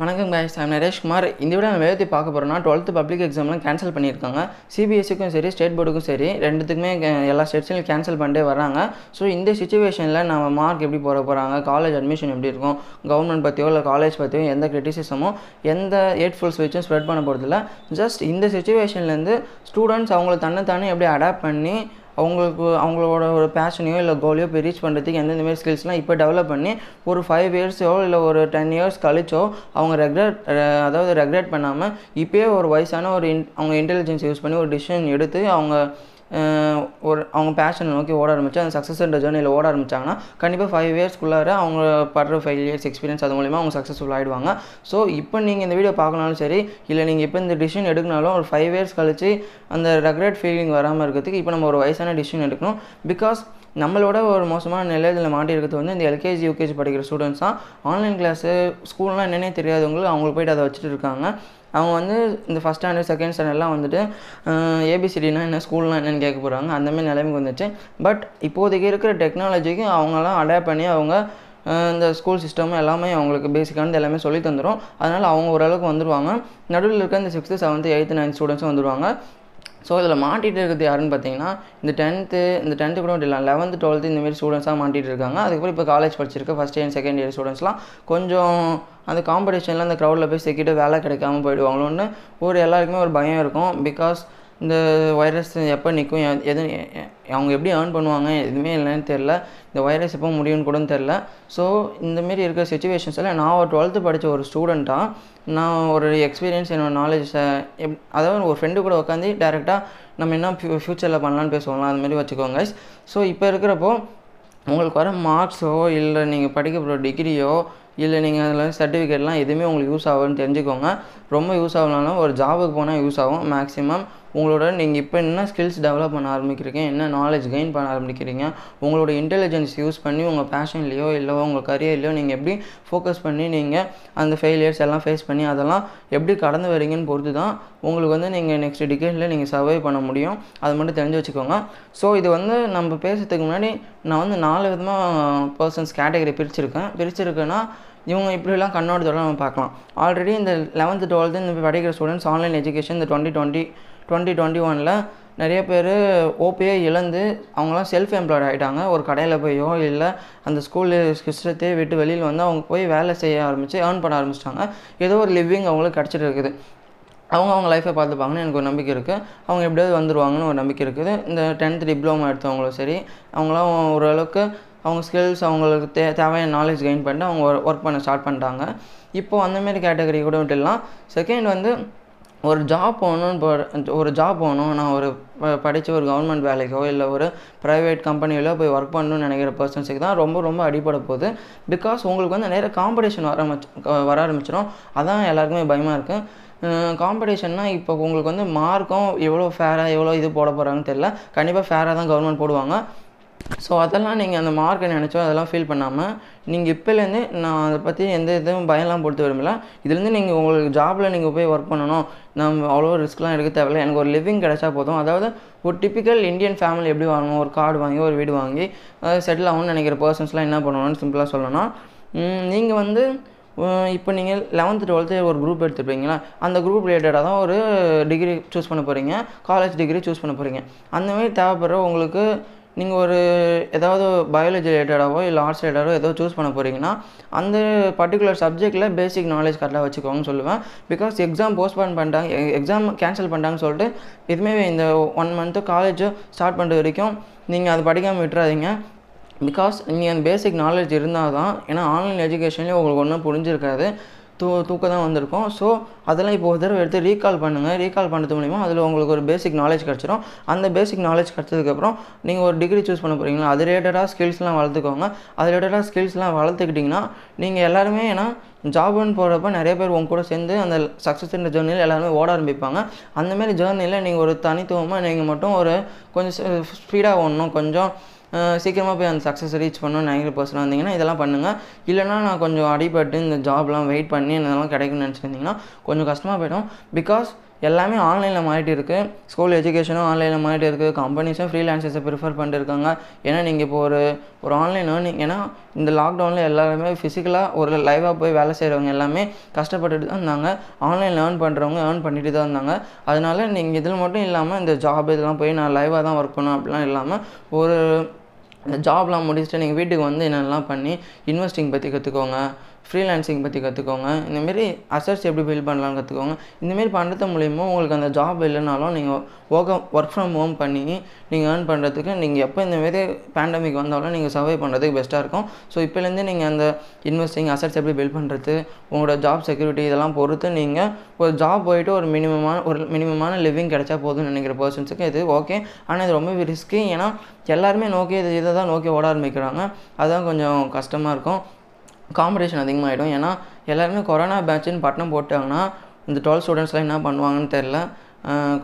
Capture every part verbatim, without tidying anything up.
வணக்கம் கைஸ், நான் நரேஷ் குமார். இந்த விட நம்ம வேலையை பார்க்க போகிறோம்னா டுவெல்த்து பப்ளிக் எக்ஸாம்லாம் கேன்சல் பண்ணியிருக்காங்க. சிபிஎஸ்சிக்கும் சரி ஸ்டேட் போர்டுக்கும் சரி ரெண்டுத்துக்குமே எல்லா ஸ்டேட்ஸ்லையும் கேன்சல் பண்ணிட்டே வராங்க. ஸோ இந்த சுச்சுவேஷனில் நம்ம மார்க் எப்படி போட போகிறாங்க, காலேஜ் அட்மிஷன் எப்படி இருக்கும், கவர்மெண்ட் பற்றியோ இல்லை காலேஜ் பற்றியோ எந்த கிரிட்டிசிசமும் எந்த ஹேட்ஃபுல் ஸ்பீச்சும் ஸ்ப்ரெட் பண்ண போகிறதில்ல. ஜஸ்ட் இந்த சுச்சுவேஷன்லேருந்து ஸ்டூடெண்ட்ஸ் அவங்கள தன்னைத்தானே எப்படி அடாப்ட் பண்ணி அவங்களுக்கு அவங்களோட ஒரு பேஷனையோ இல்லை கோலையோ போய் ரீச் பண்ணுறதுக்கு எந்தெந்த மாதிரி ஸ்கில்ஸ்லாம் இப்போ டெவலப் பண்ணி ஒரு ஃபைவ் இயர்ஸோ இல்லை ஒரு டென் இயர்ஸ் கழிச்சோ அவங்க ரெக்ரெட் அதாவது ரெக்ரெட் பண்ணாமல் இப்போயே ஒரு வயசான ஒரு இன் அவங்க இன்டெலிஜென்ஸ் யூஸ் பண்ணி ஒரு டிசிஷன் எடுத்து அவங்க ஒரு அவங்க பேஷனை நோக்கி ஓட ஆரம்பிச்சு அந்த சக்ஸஸ்ன்ற ஜர்னியில் ஓட ஆரம்பித்தாங்கன்னா கண்டிப்பாக ஃபைவ் இயர்ஸ்க்குள்ளார அவங்க படுற ஃபைவ் இயர்ஸ் எக்ஸ்பீரியன்ஸ் அது மூலிமா அவங்க சக்ஸஸ்ஃபுல் ஆகிடுவாங்க. ஸோ இப்போ நீங்கள் இந்த வீடியோ பார்க்கனாலும் சரி இல்லை நீங்கள் இப்போ இந்த டிசிஷன் எடுக்கினாலும் ஒரு ஃபைவ் இயர்ஸ் கழிச்சு அந்த ரெக்ரெட் ஃபீலிங் வராமல் இருக்கிறதுக்கு இப்போ நம்ம ஒரு வயசான டிசிஷன் எடுக்கணும். பிகாஸ் நம்மளோட ஒரு மோசமான நிலையில் மாட்டியிருக்கிறது வந்து இந்த எல்கேஜி யூகேஜி படிக்கிற ஸ்டூடெண்ட்ஸ் தான். ஆன்லைன் கிளாஸு ஸ்கூல்லாம் என்னென்னே தெரியாதவங்களுக்கு அவங்களுக்கு போய்ட்டு அதை வச்சுட்டு இருக்காங்க. அவங்க வந்து இந்த ஃபஸ்ட் ஸ்டாண்டர்ட் செகண்ட் ஸ்டாண்டர்ட்லாம் வந்துட்டு ஏபிசிடினா என்ன ஸ்கூல்லாம் என்னென்னு கேட்க போகிறாங்க. அந்தமாதிரி நிலைமைக்கு வந்துச்சு. பட் இப்போதைக்கு இருக்கிற டெக்னாலஜிக்கு அவங்களாம் அடாப்ட் பண்ணி அவங்க இந்த ஸ்கூல் சிஸ்டம் எல்லாமே அவங்களுக்கு பேசிக்கானது எல்லாமே சொல்லி தந்துடும். அதனால் அவங்க ஓரளவுக்கு வந்துடுவாங்க. நடுவில் இருக்க இந்த சிக்ஸ்த்து செவன்த்து எயித்து நைன்த் ஸ்டூடெண்ட்ஸும் வந்துடுவாங்க. ஸோ இதில் மாட்டிகிட்டு இருக்கிறது யாருன்னு பார்த்தீங்கன்னா இந்த டென்த்து இந்த டென்த்து கூட இல்லை லெவன்த்து டுவெல்த்து இந்தமாரி ஸ்டூடெண்ட்ஸாக மாட்டிகிட்டு இருக்காங்க. அதுக்கப்புறம் இப்போ காலேஜ் படிச்சிருக்க ஃபஸ்ட் இயர் செகண்ட் இயர் ஸ்டூடெண்ட்ஸ்லாம் கொஞ்சம் அந்த காம்படிஷனில் அந்த க்ரௌடில் போய் சிக்கிட்டு வேலை கிடைக்காம போயிடுவாங்களோன்னு ஒரு எல்லாருக்குமே ஒரு பயம் இருக்கும். பிகாஸ் இந்த வைரஸ் எப்போ நிற்கும், எது அவங்க எப்படி ஏர்ன் பண்ணுவாங்க, எதுவுமே இல்லைன்னு தெரில. இந்த வைரஸ் எப்போ முடியும்னு கூட தெரில. ஸோ இந்தமாரி இருக்கிற சுச்சுவேஷன்ஸில் நான் ஒரு டுவெல்த்து படித்த ஒரு ஸ்டூடெண்ட்டாக நான் ஒரு எக்ஸ்பீரியன்ஸ் என்னோடய நாலேஜை எப் அதாவது ஒரு ஃப்ரெண்டு கூட உட்காந்து டேரெக்டாக நம்ம என்ன ஃபியூ ஃப்யூச்சரில் பண்ணலான்னு பேசுவோம்லாம் அதுமாரி வச்சுக்கோங்க கைஸ். ஸோ இப்போ இருக்கிறப்போ உங்களுக்கு வர மார்க்ஸோ இல்லை நீங்கள் படிக்க போகிற டிகிரியோ இல்லை நீங்கள் அதில் சர்டிஃபிகேட்லாம் எதுவுமே உங்களுக்கு யூஸ் ஆகும்னு தெரிஞ்சுக்கோங்க. ரொம்ப யூஸ் ஆகலனாலும் ஒரு ஜாபுக்கு போனால் யூஸ் ஆகும். மேக்ஸிமம் உங்களோட நீங்கள் இப்போ என்ன ஸ்கில்ஸ் டெவலப் பண்ண ஆரம்பிக்கிறீங்க, என்ன நாலேஜ் கெயின் பண்ண ஆரம்பிக்கிறீங்க, உங்களோட இன்டெலிஜென்ஸ் யூஸ் பண்ணி உங்கள் பேஷன்லேயோ இல்லை உங்கள் கரியர்லையோ நீங்கள் எப்படி ஃபோக்கஸ் பண்ணி நீங்கள் அந்த ஃபெயிலியர்ஸ் எல்லாம் ஃபேஸ் பண்ணி அதெல்லாம் எப்படி கடந்து வரீங்கன்னு பொறுத்து தான் உங்களுக்கு வந்து நீங்கள் நெக்ஸ்ட் டிகேடில் நீங்கள் சர்வை பண்ண முடியும். அது மட்டும் தெரிஞ்சு வச்சுக்கோங்க. ஸோ இது வந்து நம்ம பேசுறதுக்கு முன்னாடி நான் வந்து நாலு விதமாக பர்சன்ஸ் கேட்டகரி பிரிச்சுருக்கேன். பிரிச்சுருக்கேன்னா இவங்க இப்படிலாம் கண்ணோட்டத்தோட நம்ம பார்க்கலாம். ஆல்ரெடி இந்த லெவன்த்து டுவெல்த்து இந்த படிக்கிற ஸ்டூடெண்ட்ஸ் ஆன்லைன் எஜுகேஷன் இந்த டுவெண்ட்டி டுவெண்ட்டி டுவெண்ட்டி டுவெண்ட்டி ஒனில் நிறைய பேர் ஓபியை இழந்து அவங்களாம் செல்ஃப் எம்ப்ளாய்டு ஆகிட்டாங்க. ஒரு கடையில் போயோ இல்லை அந்த ஸ்கூல் சிஸ்டத்தையே விட்டு வெளியில் வந்து அவங்க போய் வேலை செய்ய ஆரம்பித்து ஏர்ன் பண்ண ஆரம்பிச்சிட்டாங்க. ஏதோ ஒரு லிவிங் அவங்களுக்கு கிடச்சிட்டு இருக்குது. அவங்க அவங்க லைஃப்பை பார்த்துப்பாங்கன்னு எனக்கு ஒரு நம்பிக்கை இருக்குது. அவங்க எப்படியாவது வந்துடுவாங்கன்னு ஒரு நம்பிக்கை இருக்குது. இந்த டென்த்து டிப்ளமா எடுத்தவங்களும் சரி அவங்களாம் ஓரளவுக்கு அவங்க ஸ்கில்ஸ் அவங்களுக்கு தே தேவையான நாலேஜ் கெயின் பண்ணிட்டு அவங்க ஒர்க் பண்ண ஸ்டார்ட் பண்ணிட்டாங்க. இப்போது அந்தமாரி கேட்டகரி கூட விட்டுடலாம். செகண்ட் வந்து ஒரு ஜாப் போகணுன்னு ஒரு ஜாப் போகணும் நான் ஒரு படித்த ஒரு கவர்மெண்ட் வேலைக்கோ இல்லை ஒரு ப்ரைவேட் கம்பெனியிலோ போய் ஒர்க் பண்ணணும்னு நினைக்கிற பர்சன்ஸுக்கு தான் ரொம்ப ரொம்ப அடிப்படை போகுது. பிகாஸ் உங்களுக்கு வந்து நிறைய காம்படிஷன் வர வர ஆரம்பிச்சிடும். அதான் எல்லாருக்குமே பயமாக இருக்குது. காம்படிஷன்னா இப்போ உங்களுக்கு வந்து மார்க்கும் எவ்வளோ ஃபேராக எவ்வளோ இது போட போகிறாங்கன்னு தெரில. கண்டிப்பாக ஃபேராக தான் கவர்மெண்ட் போடுவாங்க. ஸோ அதெல்லாம் நீங்கள் அந்த மார்க்கை நினச்சோ அதெல்லாம் ஃபீல் பண்ணாமல் நீங்கள் இப்போலேருந்து நான் அதை பற்றி எந்த இதுவும் பயம்லாம் பொறுத்து விரும்பல. இதுலேருந்து நீங்கள் உங்களுக்கு ஜாபில் நீங்கள் போய் ஒர்க் பண்ணணும், நம்ம அவ்வளோ ரிஸ்க்லாம் எடுக்க தேவையில்ல, எனக்கு ஒரு லிவிங் கிடச்சா போதும். அதாவது ஒரு டிப்பிக்கல் இந்தியன் ஃபேமிலி எப்படி வாங்கணும், ஒரு கார்டு வாங்கி ஒரு வீடு வாங்கி அதாவது செட்டில் ஆகணும்னு நினைக்கிற பர்சன்ஸ்லாம் என்ன பண்ணணும்னு சிம்பிளாக சொல்லணும்னா நீங்கள் வந்து இப்போ நீங்கள் லெவன்த்து டுவெல்த்து ஒரு குரூப் எடுத்துருப்பீங்களா, அந்த குரூப் ரிலேட்டடாக தான் ஒரு டிகிரி சூஸ் பண்ண போகிறீங்க, காலேஜ் டிகிரி சூஸ் பண்ண போகிறீங்க. அந்தமாதிரி தேவைப்படுற உங்களுக்கு நீங்கள் ஒரு ஏதாவது பயாலஜி ரிலேட்டடாகவோ இல்லை ஆர்ட்ஸ் ரிலேட்டடாகவோ ஏதோ சூஸ் பண்ண போகிறீங்கன்னா அந்த பர்டிகுலர் சப்ஜெக்டில் பேசிக் நாலேஜ் கரெக்டாக வச்சுக்கோங்கன்னு சொல்லுவேன். பிகாஸ் எக்ஸாம் போஸ்ட்பான் பண்ணிட்டாங்க, எக்ஸாம் கேன்சல் பண்ணிட்டாங்கன்னு சொல்லிட்டு எதுவுமே இந்த ஒன் மந்த்து காலேஜ் ஸ்டார்ட் பண்ணுற வரைக்கும் நீங்கள் அது படிக்காமல் விட்டுறாதீங்க. பிகாஸ் நீங்கள் அந்த பேசிக் நாலேஜ் இருந்தால் தான், ஏன்னா ஆன்லைன் எஜுகேஷன்லேயும் உங்களுக்கு ஒன்றும் புரிஞ்சிருக்காது, தூ தூக்க தான் வந்திருக்கும். ஸோ அதெல்லாம் இப்போ ஒரு தடவை எடுத்து ரீகால் பண்ணுங்கள். ரீகால் பண்ணுறது மூலிமா அதில் உங்களுக்கு ஒரு பேசிக் நாலேஜ் கிடச்சிரும். அந்த பேசிக் நாலேஜ் கிடச்சதுக்கப்புறம் நீங்கள் ஒரு டிகிரி சூஸ் பண்ண போகிறீங்களா, அது ரிலேட்டடாக ஸ்கில்ஸ்லாம் வளர்த்துக்கோங்க. அது ரிலேட்டடாக ஸ்கில்ஸ்லாம் வளர்த்துக்கிட்டிங்கன்னா நீங்கள் எல்லாருமே, ஏன்னா ஜாப்னு போகிறப்ப நிறைய பேர் உங்க கூட சேர்ந்து அந்த சக்ஸஸ்ன்ற ஜேர்னியில் எல்லாருமே ஓட ஆரம்பிப்பாங்க. அந்தமாரி ஜேர்னியில் நீங்கள் ஒரு தனித்துவமாக நீங்கள் மட்டும் ஒரு கொஞ்சம் ஸ்பீடாக ஓடணும், கொஞ்சம் சீக்கிரமாக போய் அந்த சக்ஸஸ் ரீச் பண்ணணும் நினைக்கிற பர்சனாக இருந்தீங்கன்னா இதெல்லாம் பண்ணுங்கள். இல்லைனா நான் கொஞ்சம் அடிபட்டு இந்த ஜாப்லாம் வெயிட் பண்ணி இதெல்லாம் கிடைக்கும்னு நினச்சிருந்தீங்கன்னா கொஞ்சம் கஷ்டமாக போய்டும். பிகாஸ் எல்லாமே ஆன்லைனில் மாறிட்டு இருக்குது. ஸ்கூல் எஜுகேஷனும் ஆன்லைனில் மாறிட்டு இருக்குது. கம்பெனிஸும் ஃப்ரீலான்சர்ஸை ப்ரிஃபர் பண்ணிருக்காங்க. ஏன்னா நீங்கள் இப்போ ஒரு ஒரு ஆன்லைன் ஏர்னிங், ஏன்னா இந்த லாக்டவுனில் எல்லாருமே ஃபிசிக்கலாக ஒரு லைவாக போய் வேலை செய்கிறவங்க எல்லாமே கஷ்டப்பட்டுட்டு தான் இருந்தாங்க. ஆன்லைனில் ஏர்ன் பண்ணுறவங்க ஏர்ன் பண்ணிட்டு தான் இருந்தாங்க. அதனால் நீங்கள் இதில் மட்டும் இல்லாமல் இந்த ஜாப் இதெல்லாம் போய் நான் லைவாக தான் ஒர்க் பண்ணணும் அப்படிலாம் இல்லாமல் ஒரு ஜாப்லாம் முடிச்சுட்டு நீங்கள் வீட்டுக்கு வந்து என்னெல்லாம் பண்ணி இன்வெஸ்டிங் பற்றி கற்றுக்கோங்க, ஃப்ரீலான்சிங் பற்றி கற்றுக்கோங்க, இந்தமாரி அசட்ஸ் எப்படி பில்ட் பண்ணலான்னு கற்றுக்கோங்க. இந்தமாரி பண்ணுறது மூலிமா உங்களுக்கு அந்த ஜாப் இல்லைனாலும் நீங்கள் ஒர்க் ஒர்க் ஃப்ரம் ஹோம் பண்ணி நீங்கள் ஏர்ன் பண்ணுறதுக்கு நீங்கள் எப்போ இந்தமாரி பேண்டமிக் வந்தாலும் நீங்கள் சர்வை பண்ணுறதுக்கு பெஸ்ட்டாக இருக்கும். ஸோ இப்போலேருந்து நீங்கள் அந்த இன்வெஸ்டிங் அசட்ஸ் எப்படி பில்ட் பண்ணுறது, உங்களோட ஜாப் செக்யூரிட்டி இதெல்லாம் பொறுத்து நீங்கள் ஒரு ஜாப் போயிட்டு ஒரு மினிமமான ஒரு மினிமமான லிவிங் கிடைச்சா போதும்னு நினைக்கிற பர்சன்ஸுக்கு இது ஓகே. ஆனால் இது ரொம்ப ரிஸ்க்கு. ஏன்னா எல்லாருமே நோக்கி இது இதை தான் நோக்கி ஓட ஆரம்பிக்கிறாங்க. அதுதான் கொஞ்சம் கஷ்டமாக இருக்கும். காம்படிஷன் அதிகமாகிடும். ஏன்னா எல்லாருமே கொரோனா பேட்சுன்னு பட்டம் போட்டாங்கன்னா இந்த டுவெல்த் ஸ்டூடெண்ட்ஸ்லாம் என்ன பண்ணுவாங்கன்னு தெரில.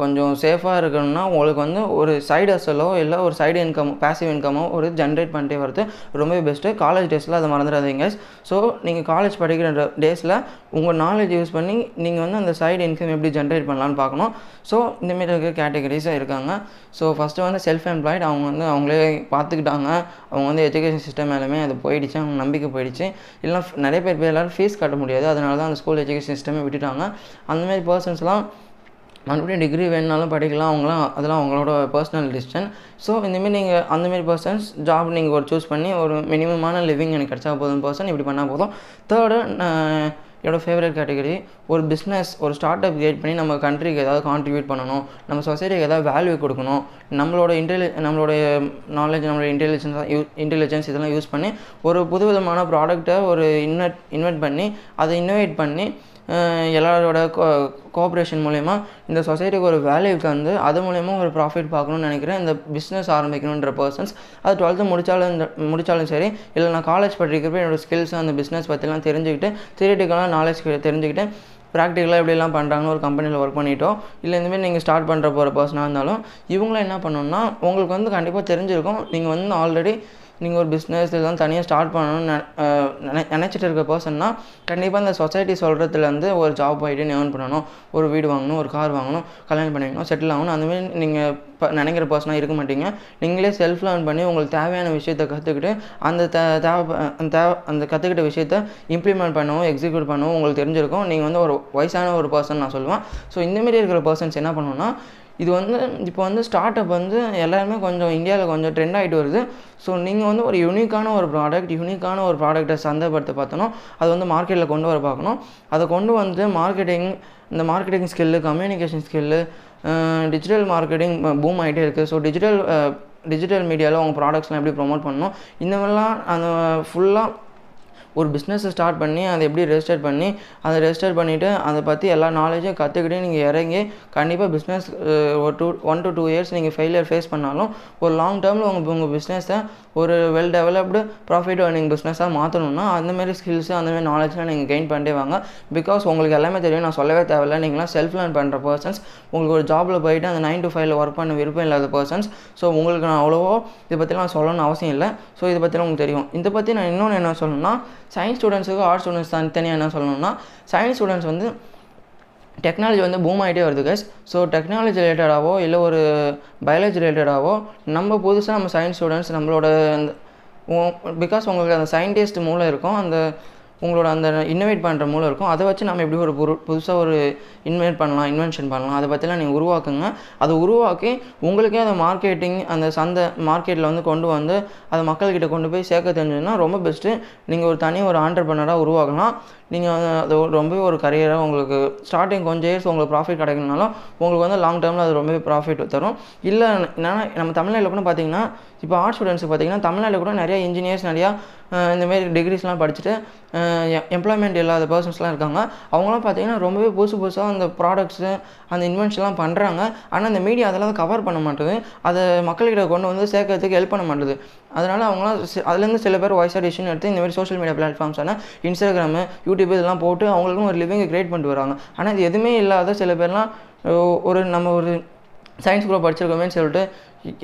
கொஞ்சம் சேஃபாக இருக்கணும்னா உங்களுக்கு வந்து ஒரு சைடு ஹஸ்லோ இல்லை ஒரு சைடு இன்கம் பேசிவ் இன்கமோ ஒரு ஜென்ரேட் பண்ணிட்டே வரது ரொம்பவே பெஸ்ட்டு. காலேஜ் டேஸில் அதை மறந்துடாதீங்க. ஸோ நீங்கள் காலேஜ் படிக்கிற டேஸில் உங்கள் நாலேஜ் யூஸ் பண்ணி நீங்கள் வந்து அந்த சைடு இன்கம் எப்படி ஜென்ரேட் பண்ணலான்னு பார்க்கணும். ஸோ இந்தமாரி இருக்கிற கேட்டகரிஸாக இருக்காங்க. ஸோ ஃபஸ்ட்டு வந்து செல்ஃப் எம்ப்ளாய்டு, அவங்க வந்து அவங்களே பார்த்துக்கிட்டாங்க. அவங்க வந்து எஜுகேஷன் சிஸ்டம் மேலுமே அது போயிடுச்சு, அவங்க நம்பிக்கை போயிடுச்சு. இல்லைனா நிறைய பேர் பேர் எல்லோரும் ஃபீஸ் கட்ட முடியாது, அதனால தான் அந்த ஸ்கூல் எஜுகேஷன் சிஸ்டமே விட்டுட்டாங்க. அந்தமாரி பர்சன்ஸ்லாம் மறுபடியும் டிகிரி வேணுனாலும் படிக்கலாம், அவங்களாம் அதெல்லாம் அவங்களோட பர்சனல் டிசிஷன். ஸோ இந்தமாரி நீங்கள் அந்தமாரி பர்சன்ஸ் ஜாப் நீங்கள் ஒரு சூஸ் பண்ணி ஒரு மினிமமான லிவிங் எனக்கு கிடச்சா போதும் பர்சன் இப்படி பண்ணால் போதும். தேர்டு, என்னோடய ஃபேவரட் கேட்டகரி, ஒரு பிஸ்னஸ் ஒரு ஸ்டார்ட் அப் கிரியேட் பண்ணி நம்ம கண்ட்ரிக்கு ஏதாவது கான்ட்ரிபியூட் பண்ணணும், நம்ம சொசைட்டிக்கு ஏதாவது வேல்யூ கொடுக்கணும், நம்மளோட இன்டெலி நம்மளுடைய நாலேஜ் நம்மளோட இன்டெலிஜென்ஸ் இன்டெலிஜென்ஸ் இதெல்லாம் யூஸ் பண்ணி ஒரு புதுவிதமான ப்ராடக்ட்டை ஒரு இன்வெட் இன்வெட் பண்ணி அதை இன்னோவேட் பண்ணி எல்லாரோட கோ கோஆப்ரேஷன் மூலயமா இந்த சொசைட்டிக்கு ஒரு வேல்யூ தந்து அது மூலயமா ஒரு ப்ராஃபிட் பார்க்கணுன்னு நினைக்கிறேன். இந்த பிஸ்னஸ் ஆரம்பிக்கணுன்ற பர்சன்ஸ் அது டுவெல்த்து முடித்தாலும் இந்த முடித்தாலும் சரி, இல்லை நான் காலேஜ் படிக்கிறப்ப என்னோடய ஸ்கில்ஸ் அந்த பிஸ்னஸ் பற்றிலாம் தெரிஞ்சுக்கிட்டு தியரிட்டிக்கலாக நாலேஜ் தெரிஞ்சுக்கிட்டு ப்ராக்டிக்கலாக எப்படிலாம் பண்ணுறாங்கன்னு ஒரு கம்பெனியில் ஒர்க் பண்ணிட்டோம். இல்லை இந்தமாரி நீங்கள் ஸ்டார்ட் பண்ணுற போகிற பர்சனாக இருந்தாலும் இவங்களாம் என்ன பண்ணணுன்னா உங்களுக்கு வந்து கண்டிப்பாக தெரிஞ்சிருக்கும். நீங்கள் வந்து ஆல்ரெடி நீங்கள் ஒரு பிஸ்னஸ் இதெல்லாம் தனியாக ஸ்டார்ட் பண்ணணும்னு நினை நினச்சிட்டு இருக்க பர்சன்னா கண்டிப்பாக இந்த சொசைட்டி சொல்கிறதுலேருந்து ஒரு ஜாப் போயிட்டு ஏர்ன் பண்ணணும், ஒரு வீடு வாங்கணும், ஒரு கார் வாங்கணும், கல்யாணம் பண்ணிக்கணும், செட்டில் ஆகணும், அந்தமாரி நீங்கள் இப்போ நினைக்கிற பர்சனாக இருக்க மாட்டீங்க. நீங்களே செல்ஃப் லேர்ன் பண்ணி உங்களுக்கு தேவையான விஷயத்தை கற்றுக்கிட்டு அந்த தே தேவை அந்த தேவை அந்த கற்றுக்கிட்ட விஷயத்தை இம்ப்ளிமெண்ட் பண்ணவும் எக்ஸிக்யூட் பண்ணவும் உங்களுக்கு தெரிஞ்சிருக்கும். நீங்கள் வந்து ஒரு வயசான ஒரு பர்சன் நான் சொல்லுவேன். ஸோ இந்தமாரி இருக்கிற பர்சன்ஸ் என்ன பண்ணணுன்னா, இது வந்து இப்போ வந்து ஸ்டார்ட் அப் வந்து எல்லாருமே கொஞ்சம் இந்தியாவில் கொஞ்சம் ட்ரெண்ட் ஆகிட்டு வருது. ஸோ நீங்கள் வந்து ஒரு யூனிக்கான ஒரு ப்ராடக்ட் யூனிக்கான ஒரு ப்ராடக்டை சந்தைப்படுத்த பார்த்தணும், அது வந்து மார்க்கெட்டில் கொண்டு வர பார்க்கணும். அதை கொண்டு வந்து மார்க்கெட்டிங் இந்த marketing skill communication skill digital marketing boom ஆகிட்டே இருக்குது. ஸோ டிஜிட்டல் டிஜிட்டல் மீடியாவில் உங்கள் ப்ராடக்ட்ஸ்லாம் எப்படி ப்ரொமோட் பண்ணணும், இந்த மாதிரிலாம் அந்த ஃபுல்லாக ஒரு பிஸ்னஸை ஸ்டார்ட் பண்ணி அதை எப்படி ரெஜிஸ்டர் பண்ணி அதை ரெஜிஸ்டர் பண்ணிவிட்டு அதை பற்றி எல்லா நாலேஜும் கற்றுக்கிட்டு நீங்கள் இறங்கி கண்டிப்பாக பிஸ்னஸ் ஒரு two one to two years நீங்கள் ஃபெயிலியர் ஃபேஸ் பண்ணாலும் ஒரு லாங் டேர்மில் உங்கள் உங்கள் பிஸ்னஸை ஒரு வெல் டெவலப்டு ப்ராஃபிட் ஏர்னிங் பிஸ்னஸாக மாற்றணும்னா அந்தமாரி ஸ்கில்ஸு அந்தமாரி நாலேஜ்லாம் நீங்கள் கெயின் பண்ணிட்டே வாங்க. பிகாஸ் உங்களுக்கு எல்லாமே தெரியும், நான் சொல்லவே தேவையில்லை. நீங்களாம் செல்ஃப் லேர்ன் பண்ணுற பர்சன்ஸ், உங்களுக்கு ஒரு ஜாபில் போயிட்டு அந்த நைன் டு ஃபைவ்ல ஒர்க் பண்ண விருப்பம் இல்லாத பர்சன்ஸ். ஸோ உங்களுக்கு நான் அவ்வளோவோ இதை பற்றிலாம் சொல்லணும்னு அவசியம் இல்லை. ஸோ இதை பற்றிலாம் உங்களுக்கு தெரியும். இதை பற்றி நான் இன்னொன்று என்ன சொல்லணும்னா, சயின்ஸ் ஸ்டூடெண்ட்ஸுக்கு ஆர்ட்ஸ் ஸ்டூடெண்ட்ஸ் தான் தனியாக என்ன சொல்லணும்னா, சயின்ஸ் ஸ்டூடெண்ட்ஸ் வந்து டெக்னாலஜி வந்து பூம் ஆகிட்டே வருது கைஸ். ஸோ டெக்னாலஜி ரிலேட்டடாகவோ இல்லை ஒரு பயாலஜி ரிலேட்டடாகவோ நம்ம புதுசாக நம்ம சயின்ஸ் ஸ்டூடெண்ட்ஸ் நம்மளோட அந்த பிகாஸ் உங்களுக்கு அந்த சயின்டிஸ்ட் மூலம் இருக்கும், அந்த உங்களோட அந்த இன்னோவேட் பண்ணுற மூலம் இருக்கும். அதை வச்சு நம்ம எப்படி ஒரு புது புதுசாக ஒரு இன்வென்ட் பண்ணலாம் இன்வென்ஷன் பண்ணலாம் அதை பற்றிலாம் நீங்கள் உருவாக்குங்க. அதை உருவாக்கி உங்களுக்கே அந்த மார்க்கெட்டிங் அந்த சந்தை மார்க்கெட்டில் வந்து கொண்டு வந்து அதை மக்கள்கிட்ட கொண்டு போய் சேர்க்க தெரிஞ்சதுன்னா ரொம்ப பெஸ்ட்டு. நீங்கள் ஒரு தனி ஒரு ஆண்டர்பிரனராக உருவாக்கலாம். நீங்கள் அது ரொம்பவே ஒரு கரியராக உங்களுக்கு ஸ்டார்டிங் கொஞ்சம் இயர்ஸ் உங்களுக்கு ப்ராஃபிட் கிடைக்கணும்னாலும் உங்களுக்கு வந்து லாங் டேர்மில் அது ரொம்பவே ப்ராஃபிட் தரும். இல்லை என்னென்னா நம்ம தமிழ்நாட்டில் கூட பார்த்தீங்கன்னா இப்போ ஆர்ட்ஸ் ஸ்டூடெண்ட்ஸுக்கு பார்த்தீங்கன்னா தமிழ்நாட்டில் கூட நிறையா இன்ஜினியர்ஸ் நிறையா இந்தமாரி டிகிரிஸ்லாம் படிச்சுட்டு எம்ப்ளாய்மெண்ட் இல்லாத பர்சன்ஸ்லாம் இருக்காங்க. அவங்களாம் பார்த்தீங்கன்னா ரொம்பவே புதுசு புதுசாக அந்த ப்ராடக்ட்ஸு அந்த இன்வென்ஷன்லாம் பண்ணுறாங்க. ஆனால் அந்த மீடியா அதெல்லாம் கவர் பண்ண மாட்டேது, அதை மக்கள்கிட்ட கொண்டு வந்து சேர்க்கறதுக்கு ஹெல்ப் பண்ண மாட்டேது. அதனால் அவங்களாம் அதுலேருந்து சில பேர் வாய்ஸ் ஆடிஷன் எடுத்து இந்தமாதிரி சோஷியல் மீடியா பிளாட்ஃபார்ம்ஸான இன்ஸ்டாகிராமு யூடியூப் இதெல்லாம் போட்டு அவங்களுக்கும் ஒரு லிவிங்கை க்ரியேட் பண்ணிட்டு வராங்க. ஆனால் இது எதுவுமே இல்லாத சில பேர்லாம் ஒரு நம்ம ஒரு சயின்ஸ் குரூப் படிச்சிருக்கோமேன்னு சொல்லிட்டு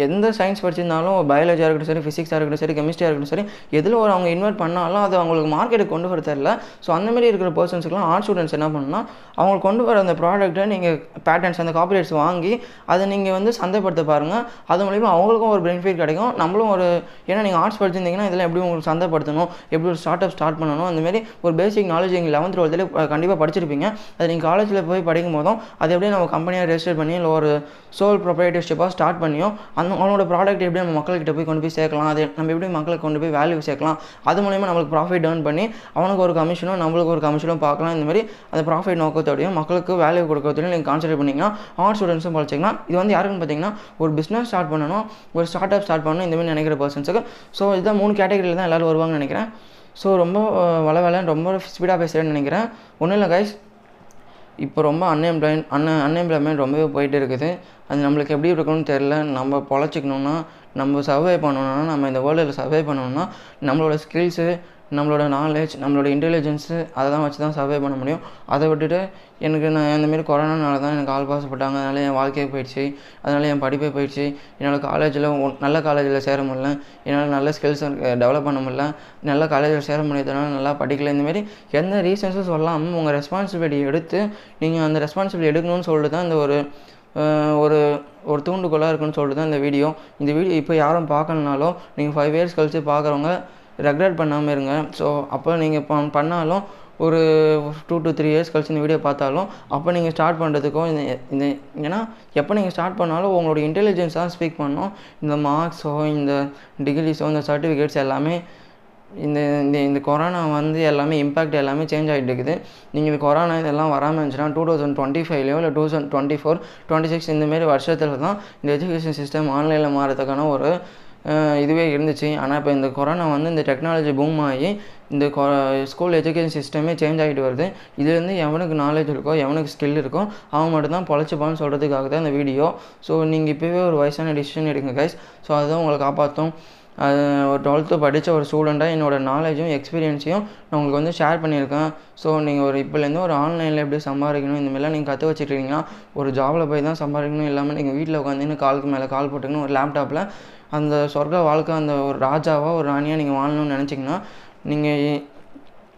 எந்த சயின்ஸ் படிச்சிருந்தாலும் பயாலஜியாக இருக்கட்டும் சரி, ஃபிசிக்ஸாக இருக்கட்டும் சரி, கெமிஸ்ட்ரியாக இருக்கட்டும் சரி, எதில் ஒரு அவங்க இன்வைட் பண்ணாலும் அது அவங்களுக்கு மார்க்கெட்டுக்கு கொண்டு வர தெரியல. ஸோ அந்தமாதிரி இருக்கிற பர்சன்ஸுக்குலாம் ஆர்ட் ஸ்டூடெண்ட்ஸ் என்ன பண்ணால் அவங்களுக்கு கொண்டு வர அந்த ப்ராடக்ட்டை நீங்கள் பேட்டர்ன்ஸ் அந்த காப்பிரைட்ஸ் வாங்கி அதை நீங்கள் வந்து சந்தைப்படுத்த பாருங்கள். அது மூலிமா அவங்களுக்கும் ஒரு பெனிஃபிட் கிடைக்கும், நம்மளும் ஒரு ஏன்னா நீங்கள் ஆர்ட்ஸ் படிச்சிருந்தீங்கன்னா இதில் எப்படி உங்களுக்கு சந்தைப்படுத்தணும், எப்படி ஒரு ஸ்டார்ட் அப் ஸ்டார்ட் பண்ணணும், அந்தமாதிரி ஒரு பேசிக் நாலேஜ் எங்கள் லெவன்த் டுவெல்த்தில் கண்டிப்பாக படிச்சிருப்பீங்க. அது நீங்கள் காலேஜில் போய் படிக்கும் போதும் அது எப்படியே நம்ம கம்பெனியாக ரெஜிஸ்டர் பண்ணி இல்லை ஒரு சோல் ப்ரொப்ரைட்டர்ஷிப்பாக ஸ்டார்ட் பண்ணியும் அந்த அவனோட ப்ராடக்ட் எப்படி நம்ம மக்கள்கிட்ட போய் கொண்டு போய் சேர்க்கலாம், அது நம்ம எப்படி மக்களுக்கு கொண்டு போய் வேல்யூ சேர்க்கலாம், அது மூலிமா நம்மளுக்கு ப்ராஃபிட் ஏர்ன் பண்ணி அவனுக்கு ஒரு கமிஷனும் நம்மளுக்கு ஒரு கமிஷனும் பார்க்கலாம். இந்த மாதிரி அந்த ப்ராஃபிட் நோக்கத்தோடையும் மக்களுக்கு வேல்யூ கொடுக்கறதையும் நீங்கள் கான்சன்ட்ரேட் பண்ணிங்கன்னா ஆர்ட் ஸ்டூடெண்ட்ஸும் படிச்சிங்கன்னா இது வந்து யாருக்குன்னு பார்த்தீங்கன்னா ஒரு பிஸ்னஸ் ஸ்டார்ட் பண்ணணும், ஒரு ஸ்டார்ட் அப் ஸ்டார்ட் பண்ணணும், இந்தமாதிரி நினைக்கிற பர்சன்ஸுக்கு. ஸோ இதுதான் மூணு கேட்டகரியில் தான் எல்லோரும் வருவாங்கன்னு நினைக்கிறேன். ஸோ ரொம்ப வள வேலை ரொம்ப ஸ்பீடாக பேசுகிறேன்னு நினைக்கிறேன். ஒன்றும் இல்லை கைஸ், இப்போ ரொம்ப அன்எம்ப்ளாய் அன் அன்எம்ப்ளாய்மெண்ட் ரொம்பவே போயிட்டு இருக்குது. அது நம்மளுக்கு எப்படி இருக்கணும்னு தெரில. நம்ம பொழைச்சிக்கணுன்னா, நம்ம சர்வே பண்ணணுன்னா, நம்ம இந்த வேர்ல்டில் சர்வே பண்ணணுன்னா நம்மளோட ஸ்கில்ஸு, நம்மளோட நாலேஜ், நம்மளோட இன்டெலிஜென்ஸு அதை தான் வச்சு தான் சர்வே பண்ண முடியும். அதை விட்டுட்டு எனக்கு நான் இந்தமாரி கொரோனானால தான் எனக்கு ஆள் பாசப்பட்டாங்க, அதனால் என் வாழ்க்கையே போயிடுச்சு, அதனால் என் படிப்பே போயிடுச்சு, என்னால் காலேஜில் நல்ல காலேஜில் சேர முடியல, என்னால் நல்ல ஸ்கில்ஸ் டெவலப் பண்ண முடியல, நல்ல காலேஜில் சேர முடியாதனால நல்லா படிக்கல, இந்தமாரி எந்த ரீசன்ஸும் சொல்லாமல் உங்கள் ரெஸ்பான்சிபிலிட்டி எடுத்து நீங்கள் அந்த ரெஸ்பான்சிபிலிட்டி எடுக்கணும்னு சொல்லிட்டு தான் இந்த ஒரு ஒரு ஒரு தூண்டுகோலாக இருக்குன்னு சொல்லிட்டு தான் இந்த வீடியோ. இந்த வீடியோ இப்போ யாரும் பார்க்கணுனாலும் நீங்கள் ஃபைவ் இயர்ஸ் கழித்து பார்க்குறவங்க ரெக்ரெட் பண்ணாமல் இருங்க. ஸோ அப்போ நீங்கள் ப பண்ணாலும் ஒரு டூ டு த்ரீ இயர்ஸ் கழிச்சு இந்த வீடியோ பார்த்தாலும் அப்போ நீங்கள் ஸ்டார்ட் பண்ணுறதுக்கும் இந்த இந்த ஏன்னா எப்போ நீங்கள் ஸ்டார்ட் பண்ணாலும் உங்களோட இன்டெலிஜென்ஸாக ஸ்பீக் பண்ணணும். இந்த மார்க்ஸோ இந்த டிகிரிஸோ இந்த சர்டிஃபிகேட்ஸ் எல்லாமே இந்த இந்த இந்த கொரோனா வந்து எல்லாமே இம்பேக்ட் எல்லாமே சேஞ்ச் ஆகிட்டு இருக்குது. நீங்கள் இந்த கொரோனா இதெல்லாம் வராமல் இருந்துச்சுன்னா டூ தௌசண்ட் டுவெண்ட்டி ஃபைவ்லையோ இல்லை two thousand twenty four twenty six இந்தமாரி வருஷத்தில் தான் இந்த எஜுகேஷன் சிஸ்டம் ஆன்லைனில் மாறதுக்கான ஒரு இதுவே இருந்துச்சு. ஆனால் இப்போ இந்த கொரோனா வந்து இந்த டெக்னாலஜி பூம் ஆகி இந்த கொ ஸ்கூல் எஜுகேஷன் சிஸ்டமே சேஞ்ச் ஆகிட்டு வருது. இதுலேருந்து எவனுக்கு நாலேஜ் இருக்கோ, எவனுக்கு ஸ்கில் இருக்கோ அவன் மட்டும்தான் பொழைச்சிப்பான்னு சொல்கிறதுக்காக தான் இந்த வீடியோ. ஸோ நீங்கள் இப்போவே ஒரு வயசான டிசிஷன் எடுங்க கைஸ். ஸோ அதுதான் உங்களை காப்பாற்றும். அது ஒரு டுவெல்த்து படித்த ஒரு ஸ்டூடெண்ட்டாக என்னோடய நாலேஜும் எக்ஸ்பீரியன்ஸையும் நான் உங்களுக்கு வந்து ஷேர் பண்ணியிருக்கேன். ஸோ நீங்கள் ஒரு இப்போலேருந்து ஒரு ஆன்லைனில் எப்படி சம்பாதிக்கணும், இந்தமாதிரிலாம் நீங்கள் கற்று வச்சுக்கிட்டீங்கன்னா ஒரு ஜாபில் போய் தான் சம்பாதிக்கணும், இல்லாமல் நீங்கள் வீட்டில் உட்காந்துன்னு காலுக்கு மேலே கால் போட்டுக்கணும் ஒரு லேப்டாப்பில் அந்த சொர்க்க வாழ்க்கை அந்த ஒரு ராஜாவாக ஒரு ராணியாக நீங்கள் வாழணும்னு நினச்சிங்கன்னா நீங்கள்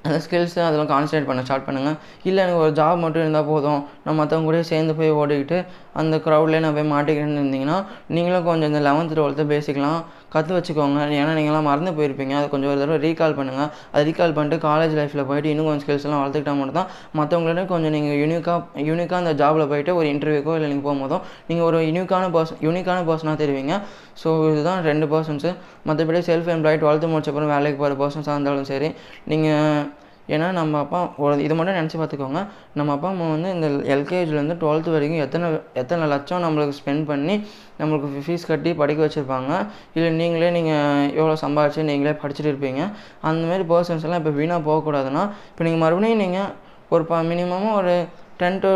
அந்த ஸ்கில்ஸு அதெல்லாம் கான்சன்ட்ரேட் பண்ண ஸ்டார்ட் பண்ணுங்கள். இல்லை எனக்கு ஒரு ஜாப் மட்டும் இருந்தால் போதும், நான் மற்றவங்க கூட சேர்ந்து போய் ஓடிக்கிட்டு அந்த க்ரௌட்லேயே நான் போய் மாட்டிக்கிட்டேன்னு இருந்தீங்கன்னா நீங்களும் கொஞ்சம் இந்த லெவன்த்து டுவெல்த்து பேசிக்கலாம் கற்று வச்சுக்கோங்க. ஏன்னா நீங்களாம் மறந்து போயிருப்பீங்க, அது கொஞ்சம் ஒரு தடவை ரீகால் பண்ணுங்கள். அது ரீகால் பண்ணிட்டு காலேஜ் லைஃப்பில் போய்ட்டு இன்னும் கொஞ்சம் ஸ்கில்ஸ்லாம் வளர்த்துக்கிட்டா மட்டும் தான் மற்றவங்களோட கொஞ்சம் நீங்கள் யூனிக்காக யூனிக்காக அந்த ஜாபில் போய்ட்டு ஒரு இன்டர்வியூக்கோ இல்லை நீங்கள் போகும்போதும் நீங்கள் ஒரு யூனிக்கான பர்சன் யூனிக்கான பர்சனாக தெரிவிங்க. ஸோ இதுதான் ரெண்டு பர்சன்ஸு. மற்றபடி செல்ஃப் எம்ப்ளாய்ட் டுவெல்த்து முடிச்சப்பறம் வேலைக்கு போகிற பர்சன்ஸாக இருந்தாலும் சரி, நீங்கள் ஏன்னா நம்ம அப்பா ஒரு இது மட்டும் நினச்சி பார்த்துக்கோங்க. நம்ம அப்பா அம்மா வந்து இந்த எல்கேஜிலேருந்து டுவெல்த்து வரைக்கும் எத்தனை எத்தனை லட்சம் நம்மளுக்கு ஸ்பெண்ட் பண்ணி நம்மளுக்கு ஃபீஸ் கட்டி படிக்க வச்சுருப்பாங்க. இல்லை நீங்களே நீங்கள் எவ்வளோ சம்பாதிச்சு நீங்களே படிச்சுட்டு இருப்பீங்க. அந்தமாரி பர்சன்ஸ் எல்லாம் இப்போ வீணாக போகக்கூடாதுன்னா இப்போ நீங்கள் மறுபடியும் நீங்கள் ஒரு ப மினிமமாக ஒரு டென் டு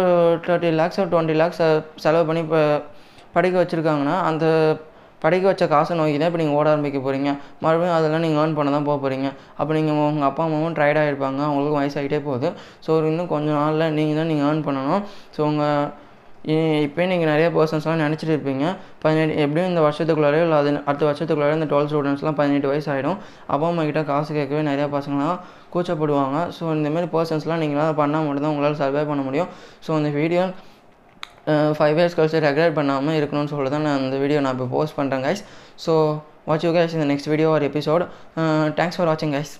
தேர்ட்டி லேக்ஸ் ஒரு டுவெண்ட்டி லேக்ஸ் செலவு பண்ணி இப்போ படிக்க வச்சுருக்காங்கன்னா அந்த படிக்க வச்ச காசை நோக்கி தான் இப்போ நீங்கள் ஓட ஆரம்பிக்க போகிறீங்க. மறுபடியும் அதெல்லாம் நீங்கள் ஏர்ன் பண்ண தான் போக போகிறீங்க. அப்போ நீங்கள் உங்கள் அப்பா அம்மாவும் ட்ரைட் ஆகிருப்பாங்க, அவங்களுக்கும் வயசாகிட்டே போகுது. ஸோ இன்னும் கொஞ்சம் நாளில் நீங்கள் தான் நீங்கள் ஏர்ன் பண்ணணும். ஸோ உங்கள் இப்போ நீங்கள் நிறைய பர்சன்ஸ்லாம் நினச்சிட்டு இருப்பீங்க பதினெட்டு எப்படியும் இந்த வருஷத்துக்குள்ளாரையோ இல்லை அது அடுத்த வருஷத்துக்குள்ளாரே இந்த டுவெல்த் ஸ்டூடெண்ட்ஸ்லாம் பதினெட்டு வயசு ஆகிடும். அப்பா அம்மா கிட்ட காசு கேட்கவே நிறையா பசங்களாம் கூச்சப்படுவாங்க. ஸோ இந்தமாரி பர்சன்ஸ்லாம் நீங்களாம் பண்ணால் மட்டும்தான் உங்களால் சர்வே பண்ண முடியும். ஸோ இந்த வீடியோ ஃபைவ் இயர்ஸ் கழிச்சு ரெக்ரெட் பண்ணாமல் இருக்கணும்னு சொல்லிட்டு தான் நான் இந்த வீடியோ நான் இப்போ போஸ்ட் பண்ணுறேன் guys. So watch you guys இந்த நெக்ஸ்ட் வீடியோ ஒரு எபிசோட். தேங்க்ஸ் ஃபார் வாட்சிங் கைஸ்.